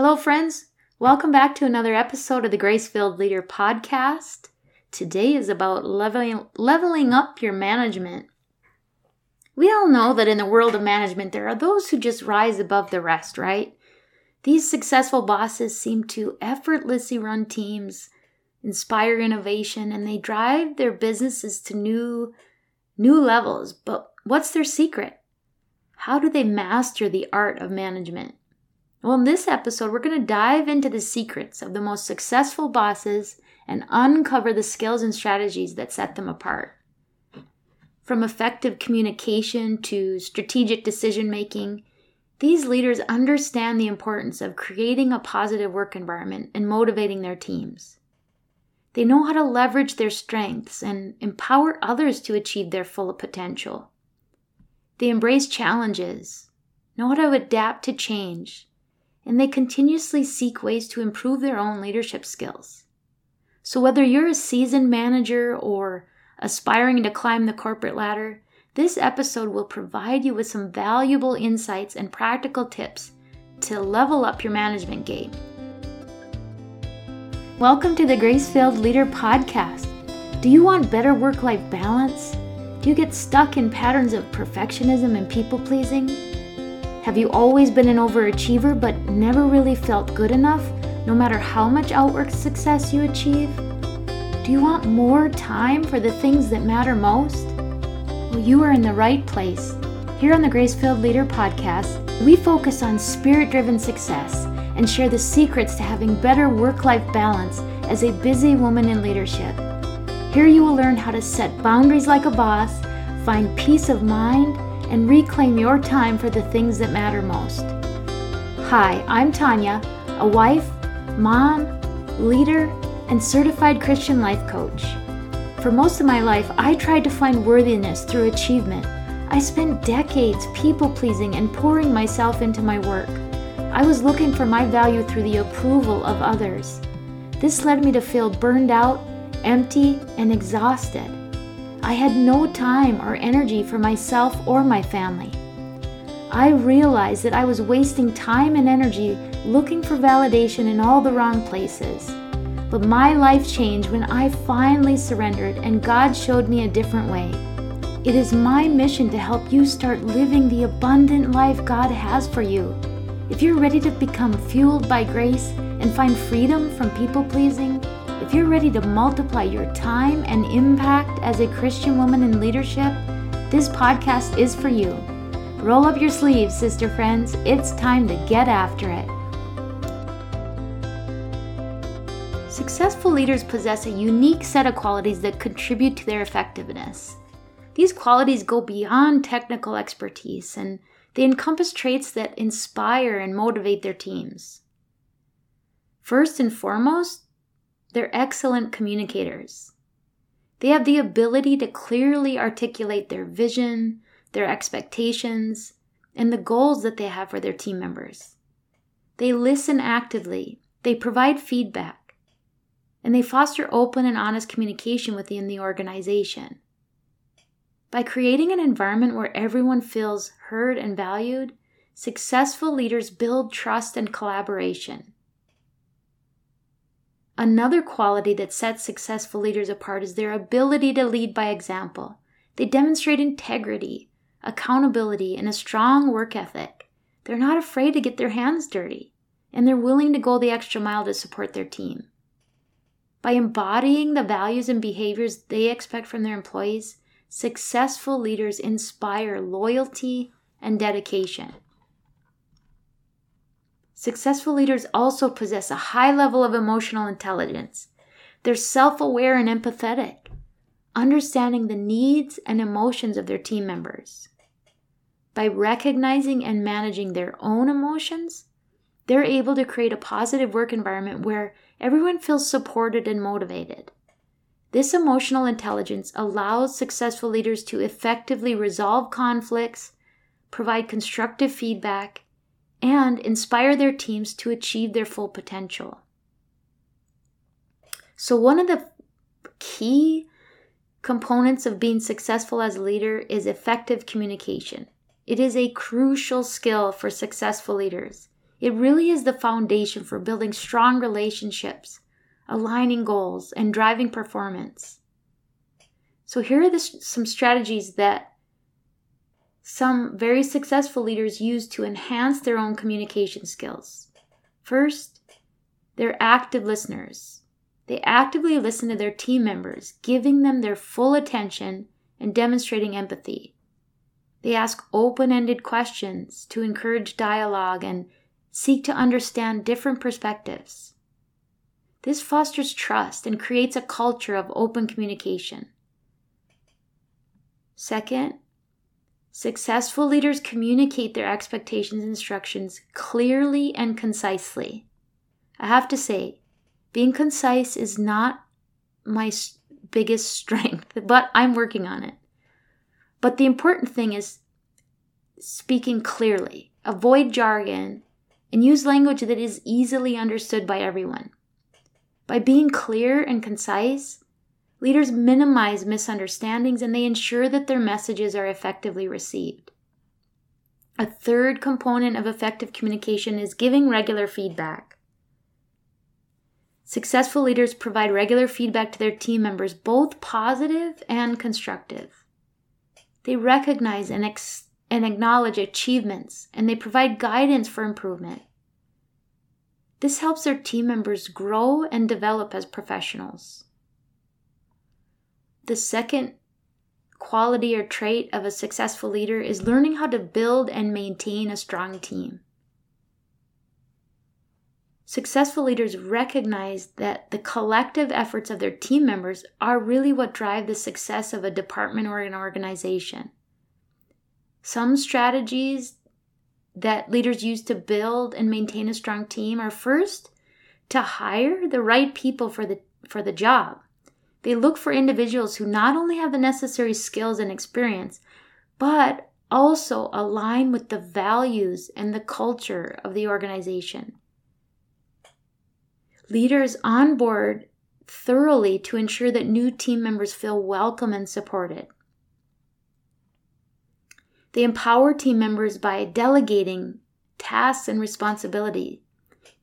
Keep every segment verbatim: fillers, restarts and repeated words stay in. Hello, friends. Welcome back to another episode of the Grace Filled Leader podcast. Today is about leveling, leveling up your management. We all know that in the world of management, there are those who just rise above the rest, right? These successful bosses seem to effortlessly run teams, inspire innovation, and they drive their businesses to new, new levels. But what's their secret? How do they master the art of management? Well, in this episode, we're going to dive into the secrets of the most successful bosses and uncover the skills and strategies that set them apart. From effective communication to strategic decision-making, these leaders understand the importance of creating a positive work environment and motivating their teams. They know how to leverage their strengths and empower others to achieve their full potential. They embrace challenges, know how to adapt to change, and they continuously seek ways to improve their own leadership skills. So whether you're a seasoned manager or aspiring to climb the corporate ladder, this episode will provide you with some valuable insights and practical tips to level up your management game. Welcome to the Grace Filled Leader podcast. Do you want better work-life balance? Do you get stuck in patterns of perfectionism and people-pleasing? Have you always been an overachiever but never really felt good enough, no matter how much outwork success you achieve? Do you want more time for the things that matter most? Well, you are in the right place. Here on the Grace Filled Leader podcast, we focus on spirit-driven success and share the secrets to having better work-life balance as a busy woman in leadership. Here you will learn how to set boundaries like a boss, find peace of mind, and reclaim your time for the things that matter most. Hi, I'm Tanya, a wife, mom, leader, and certified Christian life coach. For most of my life, I tried to find worthiness through achievement. I spent decades people-pleasing and pouring myself into my work. I was looking for my value through the approval of others. This led me to feel burned out, empty, and exhausted. I had no time or energy for myself or my family. I realized that I was wasting time and energy looking for validation in all the wrong places. But my life changed when I finally surrendered and God showed me a different way. It is my mission to help you start living the abundant life God has for you. If you're ready to become fueled by grace and find freedom from people-pleasing, if you're ready to multiply your time and impact as a Christian woman in leadership, this podcast is for you. Roll up your sleeves, sister friends. It's time to get after it. Successful leaders possess a unique set of qualities that contribute to their effectiveness. These qualities go beyond technical expertise, and they encompass traits that inspire and motivate their teams. First and foremost, they're excellent communicators. They have the ability to clearly articulate their vision, their expectations, and the goals that they have for their team members. They listen actively, they provide feedback, and they foster open and honest communication within the organization. By creating an environment where everyone feels heard and valued, successful leaders build trust and collaboration. Another quality that sets successful leaders apart is their ability to lead by example. They demonstrate integrity, accountability, and a strong work ethic. They're not afraid to get their hands dirty, and they're willing to go the extra mile to support their team. By embodying the values and behaviors they expect from their employees, successful leaders inspire loyalty and dedication. Successful leaders also possess a high level of emotional intelligence. They're self-aware and empathetic, understanding the needs and emotions of their team members. By recognizing and managing their own emotions, they're able to create a positive work environment where everyone feels supported and motivated. This emotional intelligence allows successful leaders to effectively resolve conflicts, provide constructive feedback, and inspire their teams to achieve their full potential. So one of the key components of being successful as a leader is effective communication. It is a crucial skill for successful leaders. It really is the foundation for building strong relationships, aligning goals, and driving performance. So here are the, some strategies that some very successful leaders use to enhance their own communication skills. First, they're active listeners. They actively listen to their team members, giving them their full attention and demonstrating empathy. They ask open-ended questions to encourage dialogue and seek to understand different perspectives. This fosters trust and creates a culture of open communication. Second, successful leaders communicate their expectations and instructions clearly and concisely. I have to say, being concise is not my biggest strength, but I'm working on it. But the important thing is speaking clearly, avoid jargon, and use language that is easily understood by everyone. By being clear and concise, leaders minimize misunderstandings and they ensure that their messages are effectively received. A third component of effective communication is giving regular feedback. Successful leaders provide regular feedback to their team members, both positive and constructive. They recognize and, ex- and acknowledge achievements, and they provide guidance for improvement. This helps their team members grow and develop as professionals. The second quality or trait of a successful leader is learning how to build and maintain a strong team. Successful leaders recognize that the collective efforts of their team members are really what drive the success of a department or an organization. Some strategies that leaders use to build and maintain a strong team are, first, to hire the right people for the, for the job. They look for individuals who not only have the necessary skills and experience, but also align with the values and the culture of the organization. Leaders onboard thoroughly to ensure that new team members feel welcome and supported. They empower team members by delegating tasks and responsibility.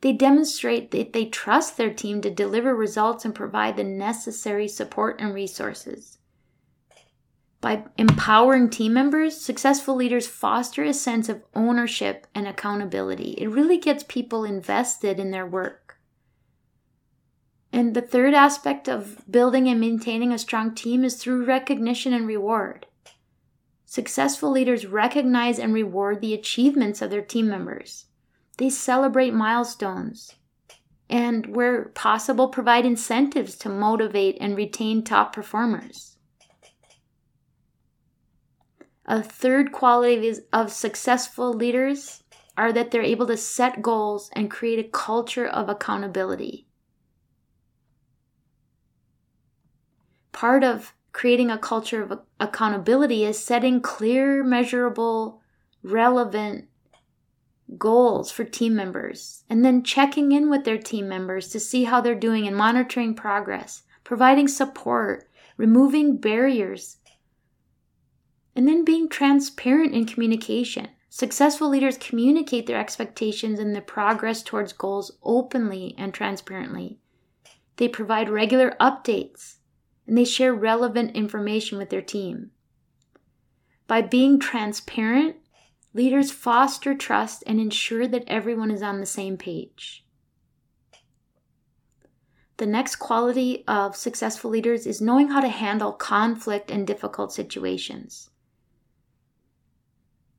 They demonstrate that they trust their team to deliver results and provide the necessary support and resources. By empowering team members, successful leaders foster a sense of ownership and accountability. It really gets people invested in their work. And the third aspect of building and maintaining a strong team is through recognition and reward. Successful leaders recognize and reward the achievements of their team members. They celebrate milestones and, where possible, provide incentives to motivate and retain top performers. A third quality of successful leaders are that they're able to set goals and create a culture of accountability. Part of creating a culture of accountability is setting clear, measurable, relevant goals for team members, and then checking in with their team members to see how they're doing and monitoring progress, providing support, removing barriers, and then being transparent in communication. Successful leaders communicate their expectations and their progress towards goals openly and transparently. They provide regular updates, and they share relevant information with their team. By being transparent, leaders foster trust and ensure that everyone is on the same page. The next quality of successful leaders is knowing how to handle conflict and difficult situations.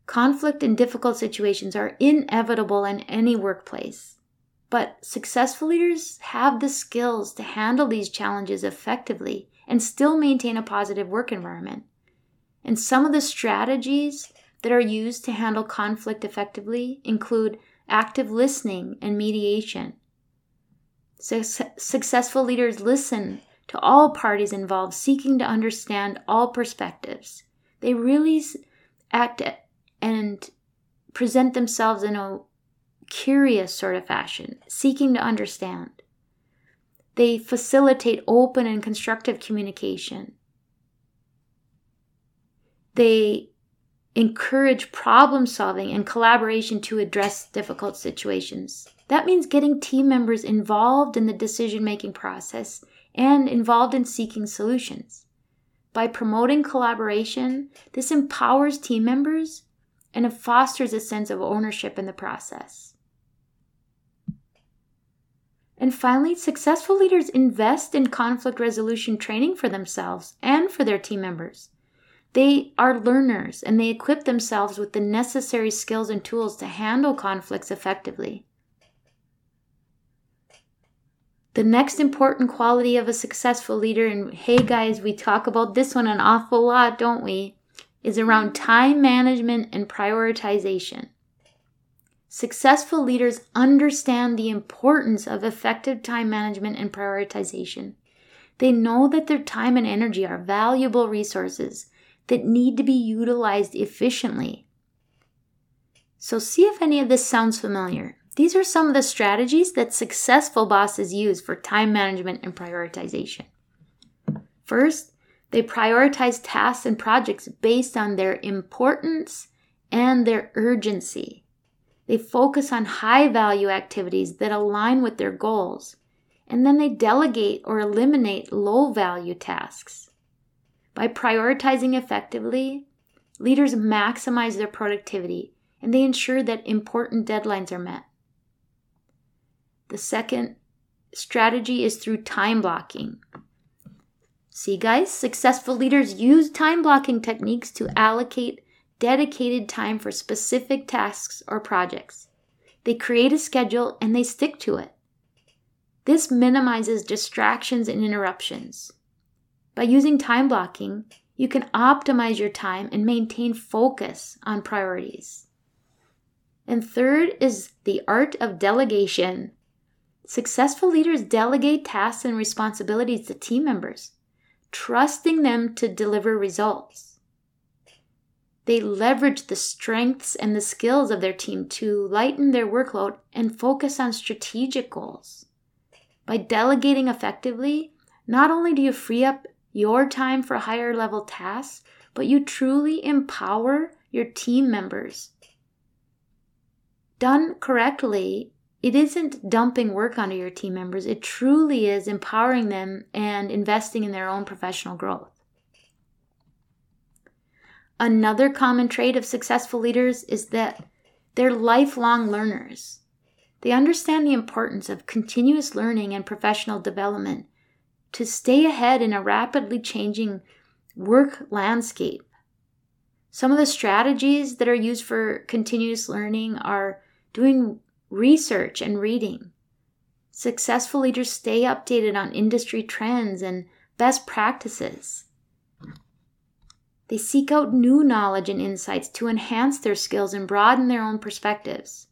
Conflict and difficult situations are inevitable in any workplace, but successful leaders have the skills to handle these challenges effectively and still maintain a positive work environment. And some of the strategies that are used to handle conflict effectively include active listening and mediation. Suc- successful leaders listen to all parties involved, seeking to understand all perspectives. They really act and present themselves in a curious sort of fashion, seeking to understand. They facilitate open and constructive communication. They encourage problem solving and collaboration to address difficult situations. That means getting team members involved in the decision-making process and involved in seeking solutions. By promoting collaboration, this empowers team members and it fosters a sense of ownership in the process. And finally, successful leaders invest in conflict resolution training for themselves and for their team members. They are learners and they equip themselves with the necessary skills and tools to handle conflicts effectively. The next important quality of a successful leader, and hey guys, we talk about this one an awful lot, don't we, is around time management and prioritization. Successful leaders understand the importance of effective time management and prioritization. They know that their time and energy are valuable resources that need to be utilized efficiently. So see if any of this sounds familiar. These are some of the strategies that successful bosses use for time management and prioritization. First, they prioritize tasks and projects based on their importance and their urgency. They focus on high-value activities that align with their goals, and then they delegate or eliminate low-value tasks. By prioritizing effectively, leaders maximize their productivity, and they ensure that important deadlines are met. The second strategy is through time blocking. See, guys, successful leaders use time blocking techniques to allocate dedicated time for specific tasks or projects. They create a schedule and they stick to it. This minimizes distractions and interruptions. By using time blocking, you can optimize your time and maintain focus on priorities. And third is the art of delegation. Successful leaders delegate tasks and responsibilities to team members, trusting them to deliver results. They leverage the strengths and the skills of their team to lighten their workload and focus on strategic goals. By delegating effectively, not only do you free up your time for higher level tasks, but you truly empower your team members. Done correctly, it isn't dumping work onto your team members. It truly is empowering them and investing in their own professional growth. Another common trait of successful leaders is that they're lifelong learners. They understand the importance of continuous learning and professional development to stay ahead in a rapidly changing work landscape. Some of the strategies that are used for continuous learning are doing research and reading. Successful leaders stay updated on industry trends and best practices. They seek out new knowledge and insights to enhance their skills and broaden their own perspectives.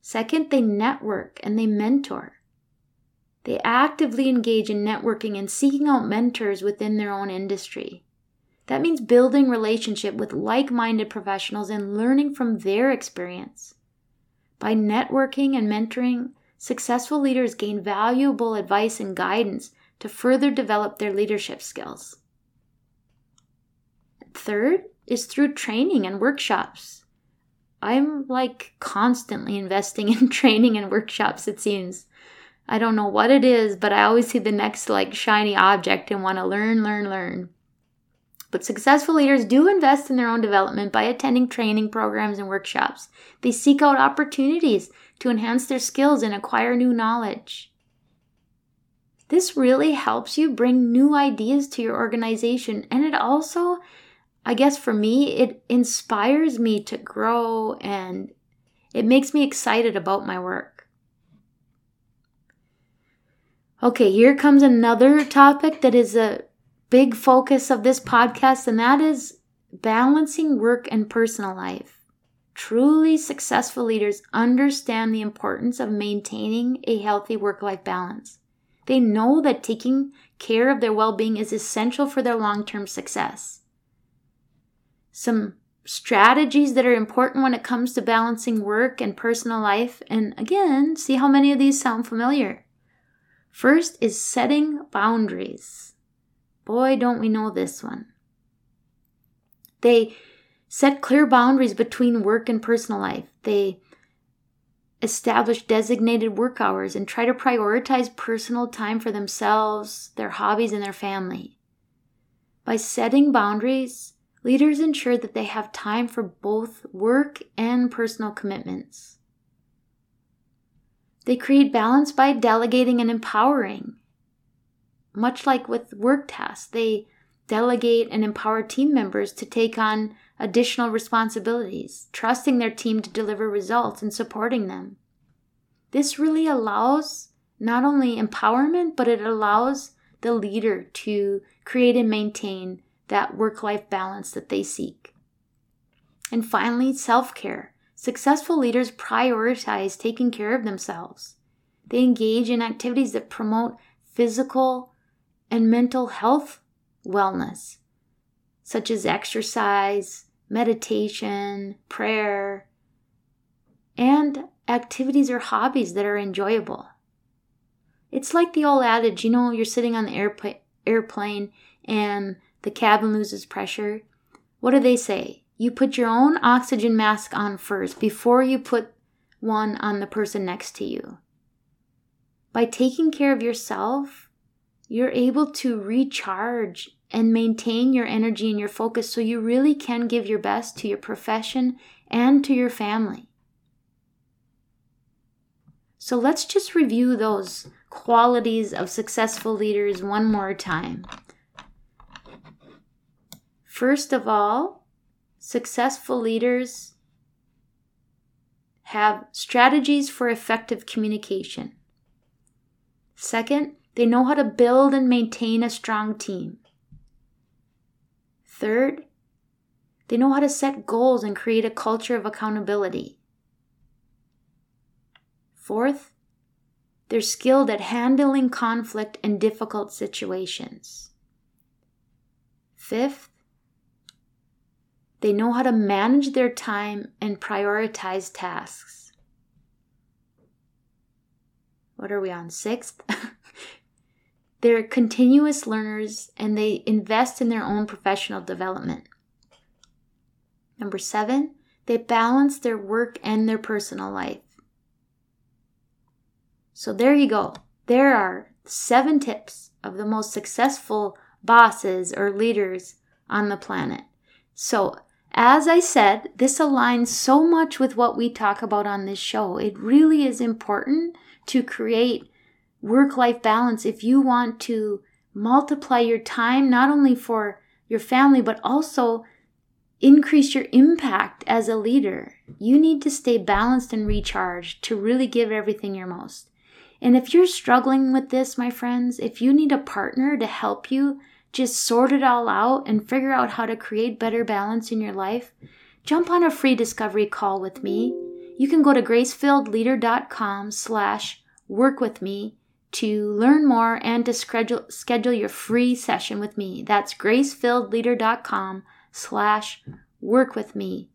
Second, they network and they mentor. They actively engage in networking and seeking out mentors within their own industry. That means building relationship with like-minded professionals and learning from their experience. By networking and mentoring, successful leaders gain valuable advice and guidance to further develop their leadership skills. Third is through training and workshops. I'm like constantly investing in training and workshops, it seems. I don't know what it is, but I always see the next like shiny object and want to learn, learn, learn. But successful leaders do invest in their own development by attending training programs and workshops. They seek out opportunities to enhance their skills and acquire new knowledge. This really helps you bring new ideas to your organization, and it also, I guess for me, it inspires me to grow and it makes me excited about my work. Okay, here comes another topic that is a big focus of this podcast, and that is balancing work and personal life. Truly successful leaders understand the importance of maintaining a healthy work-life balance. They know that taking care of their well-being is essential for their long-term success. Some strategies that are important when it comes to balancing work and personal life. And again, see how many of these sound familiar. First is setting boundaries. Boy, don't we know this one. They set clear boundaries between work and personal life. They establish designated work hours and try to prioritize personal time for themselves, their hobbies, and their family. By setting boundaries, leaders ensure that they have time for both work and personal commitments. They create balance by delegating and empowering. Much like with work tasks, they delegate and empower team members to take on additional responsibilities, trusting their team to deliver results and supporting them. This really allows not only empowerment, but it allows the leader to create and maintain that work-life balance that they seek. And finally, self-care. Successful leaders prioritize taking care of themselves. They engage in activities that promote physical and mental health wellness, such as exercise, meditation, prayer, and activities or hobbies that are enjoyable. It's like the old adage, you know, you're sitting on the airplane, airplane and the cabin loses pressure. What do they say? You put your own oxygen mask on first before you put one on the person next to you. By taking care of yourself, you're able to recharge and maintain your energy and your focus so you really can give your best to your profession and to your family. So let's just review those qualities of successful leaders one more time. First of all, successful leaders have strategies for effective communication. Second, they know how to build and maintain a strong team. Third, they know how to set goals and create a culture of accountability. Fourth, they're skilled at handling conflict and difficult situations. Fifth, they know how to manage their time and prioritize tasks. What are we on? Sixth? They're continuous learners and they invest in their own professional development. Number seven, they balance their work and their personal life. So there you go. There are seven tips of the most successful bosses or leaders on the planet. So as I said, this aligns so much with what we talk about on this show. It really is important to create work-life balance if you want to multiply your time, not only for your family, but also increase your impact as a leader. You need to stay balanced and recharged to really give everything your most. And if you're struggling with this, my friends, if you need a partner to help you just sort it all out and figure out how to create better balance in your life, jump on a free discovery call with me. You can go to gracefilledleader.com slash work with me to learn more and to schedule, schedule your free session with me. That's gracefilledleader.com slash work with me.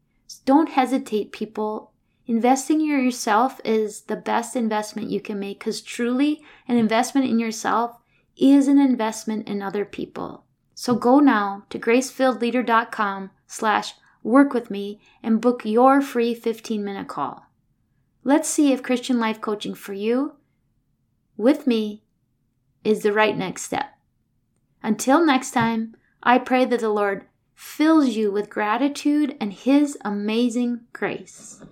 Don't hesitate, people. Investing in yourself is the best investment you can make because truly an investment in yourself is an investment in other people. So go now to gracefilledleader.com slash work with me, and book your free fifteen-minute call. Let's see if Christian life coaching for you with me is the right next step. Until next time, I pray that the Lord fills you with gratitude and His amazing grace.